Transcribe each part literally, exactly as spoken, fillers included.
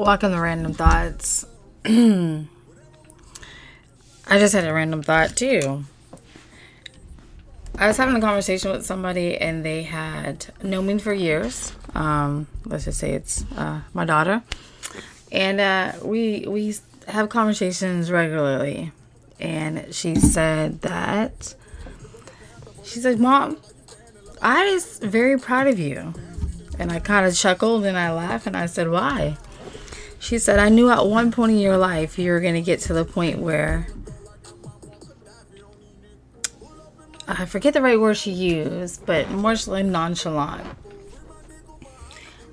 Walk on the random thoughts. I just had a random thought too. I was having a conversation with somebody and they had known me for years. Um, let's just say it's uh, my daughter. And uh, we we have conversations regularly. And she said that, she said, "Mom, I is very proud of you." And I kind of chuckled and I laughed and I said, "Why?" She said, "I knew at one point in your life you were going to get to the point where," I forget the right word she used, but more nonchalant.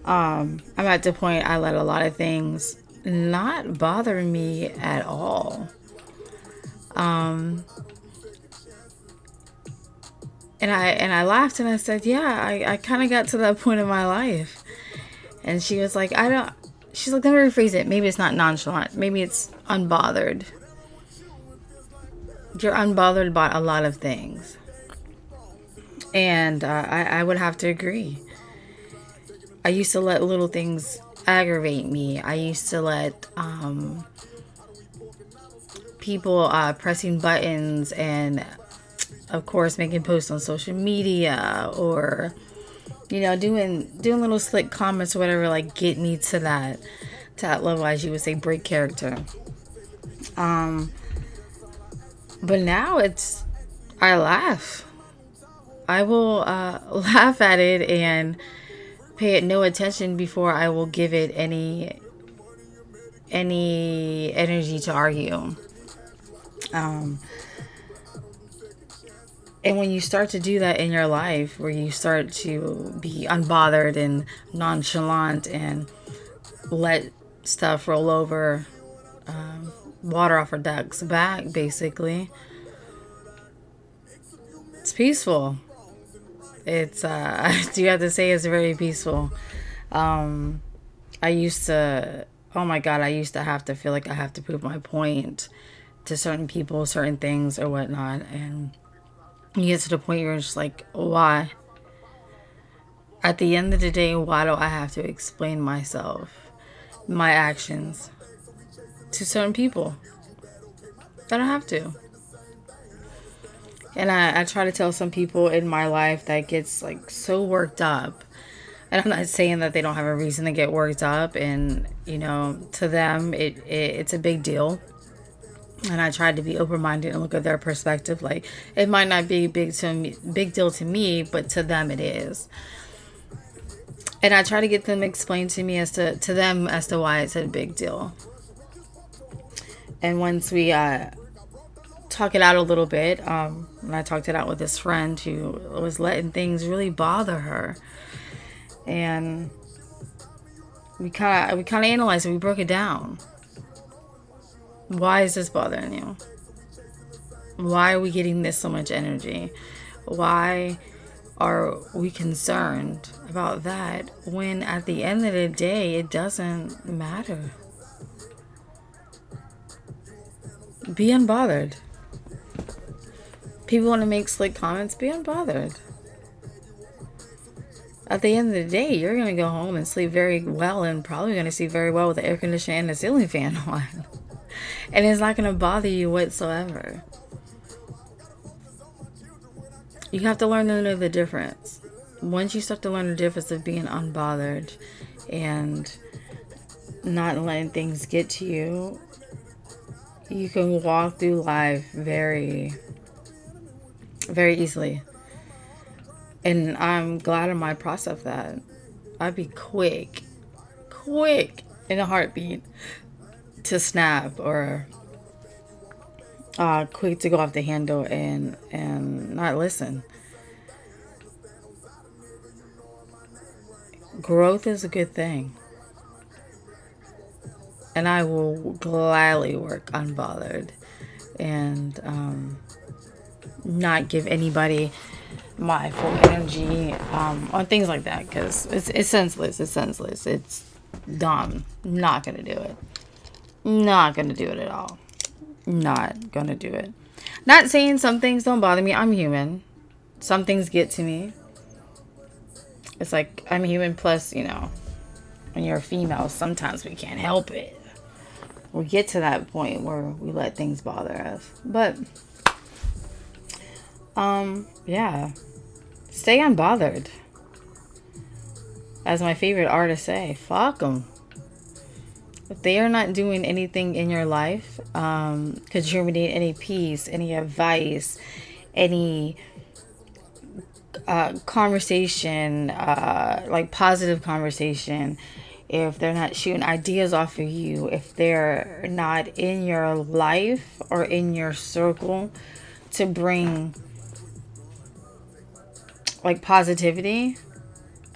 Um, I'm at the point I let a lot of things not bother me at all. Um, and I and I laughed and I said, "Yeah, I, I kind of got to that point in my life." And she was like, "I don't." She's like, "Let me rephrase it. Maybe it's not nonchalant. Maybe it's unbothered. You're unbothered by a lot of things." And uh, I, I would have to agree. I used to let little things aggravate me. I used to let um, people uh, pressing buttons and, of course, making posts on social media or, you know, doing doing little slick comments or whatever, like, get me to that, to that level, as you would say, break character. Um, but now it's, I laugh. I will uh, laugh at it and pay it no attention before I will give it any any energy to argue. Um, and when you start to do that in your life, where you start to be unbothered and nonchalant and let stuff roll over, um, water off a duck's back, basically, it's peaceful. It's, uh, I do have to say, it's very peaceful. Um, I used to, oh my God, I used to have to feel like I have to prove my point to certain people, certain things or whatnot. And you get to the point where it's just like, why? At the end of the day, why do I have to explain myself, my actions to certain people? I don't have to. And I, I try to tell some people in my life that gets like so worked up. And I'm not saying that they don't have a reason to get worked up. And, you know, to them, it, it it's a big deal. And I tried to be open-minded and look at their perspective. Like, it might not be a big, to me, big deal to me, but to them it is. And I try to get them explained to me as to, to them as to why it's a big deal. And once we... Uh, talk it out a little bit. Um, and I talked it out with this friend who was letting things really bother her, and we kind of we kind of analyzed it. We broke it down. Why is this bothering you? Why are we getting this so much energy? Why are we concerned about that when at the end of the day it doesn't matter? Be unbothered. People want to make slick comments, be unbothered. At the end of the day, you're going to go home and sleep very well and probably going to sleep very well with the air conditioner and the ceiling fan on. And it's not going to bother you whatsoever. You have to learn to know the difference. Once you start to learn the difference of being unbothered and not letting things get to you, you can walk through life very... very easily. And I'm glad of my process that I'd be quick, quick in a heartbeat to snap or uh, quick to go off the handle and, and not listen. Growth is a good thing. And I will gladly work unbothered and, um, not give anybody my full energy um, on things like that, because it's it's senseless. It's senseless. It's dumb. Not gonna do it. Not gonna do it at all. Not gonna do it. Not saying some things don't bother me. I'm human. Some things get to me. It's like I'm human. Plus, you know, when you're a female, sometimes we can't help it. We get to that point where we let things bother us. But, um, yeah. Stay unbothered. As my favorite artists say, fuck them. If they are not doing anything in your life, um, contributing any peace, any advice, any uh, conversation, uh, like positive conversation, if they're not shooting ideas off of you, if they're not in your life or in your circle to bring like positivity,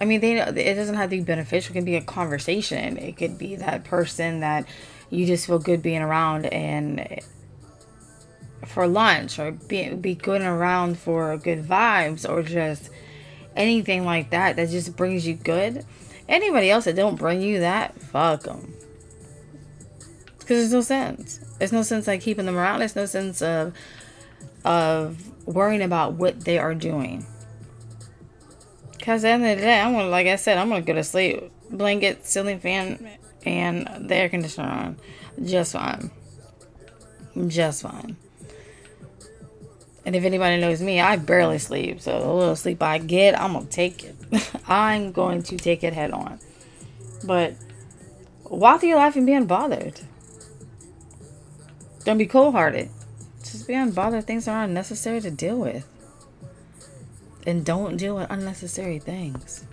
I mean, they it doesn't have to be beneficial. It can be a conversation. It could be that person that you just feel good being around and for lunch, or be, be good around for good vibes, or just anything like that that just brings you good. Anybody else that don't bring you that, fuck them. Because there's no sense. There's no sense like keeping them around. There's no sense of of worrying about what they are doing. Because at the end of the day, I'm gonna, like I said, I'm going to go to sleep. Blanket, ceiling fan, and the air conditioner on. Just fine. Just fine. And if anybody knows me, I barely sleep. So the little sleep I get, I'm going to take it. I'm going to take it head on. But walk through your life and be unbothered. Don't be cold-hearted. Just be unbothered. Things that are unnecessary to deal with. And don't deal with unnecessary things.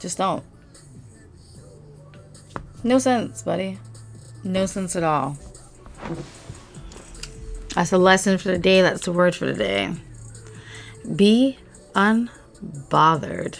Just don't. No sense, buddy. No sense at all. That's the lesson for the day. That's the word for the day. Be unbothered.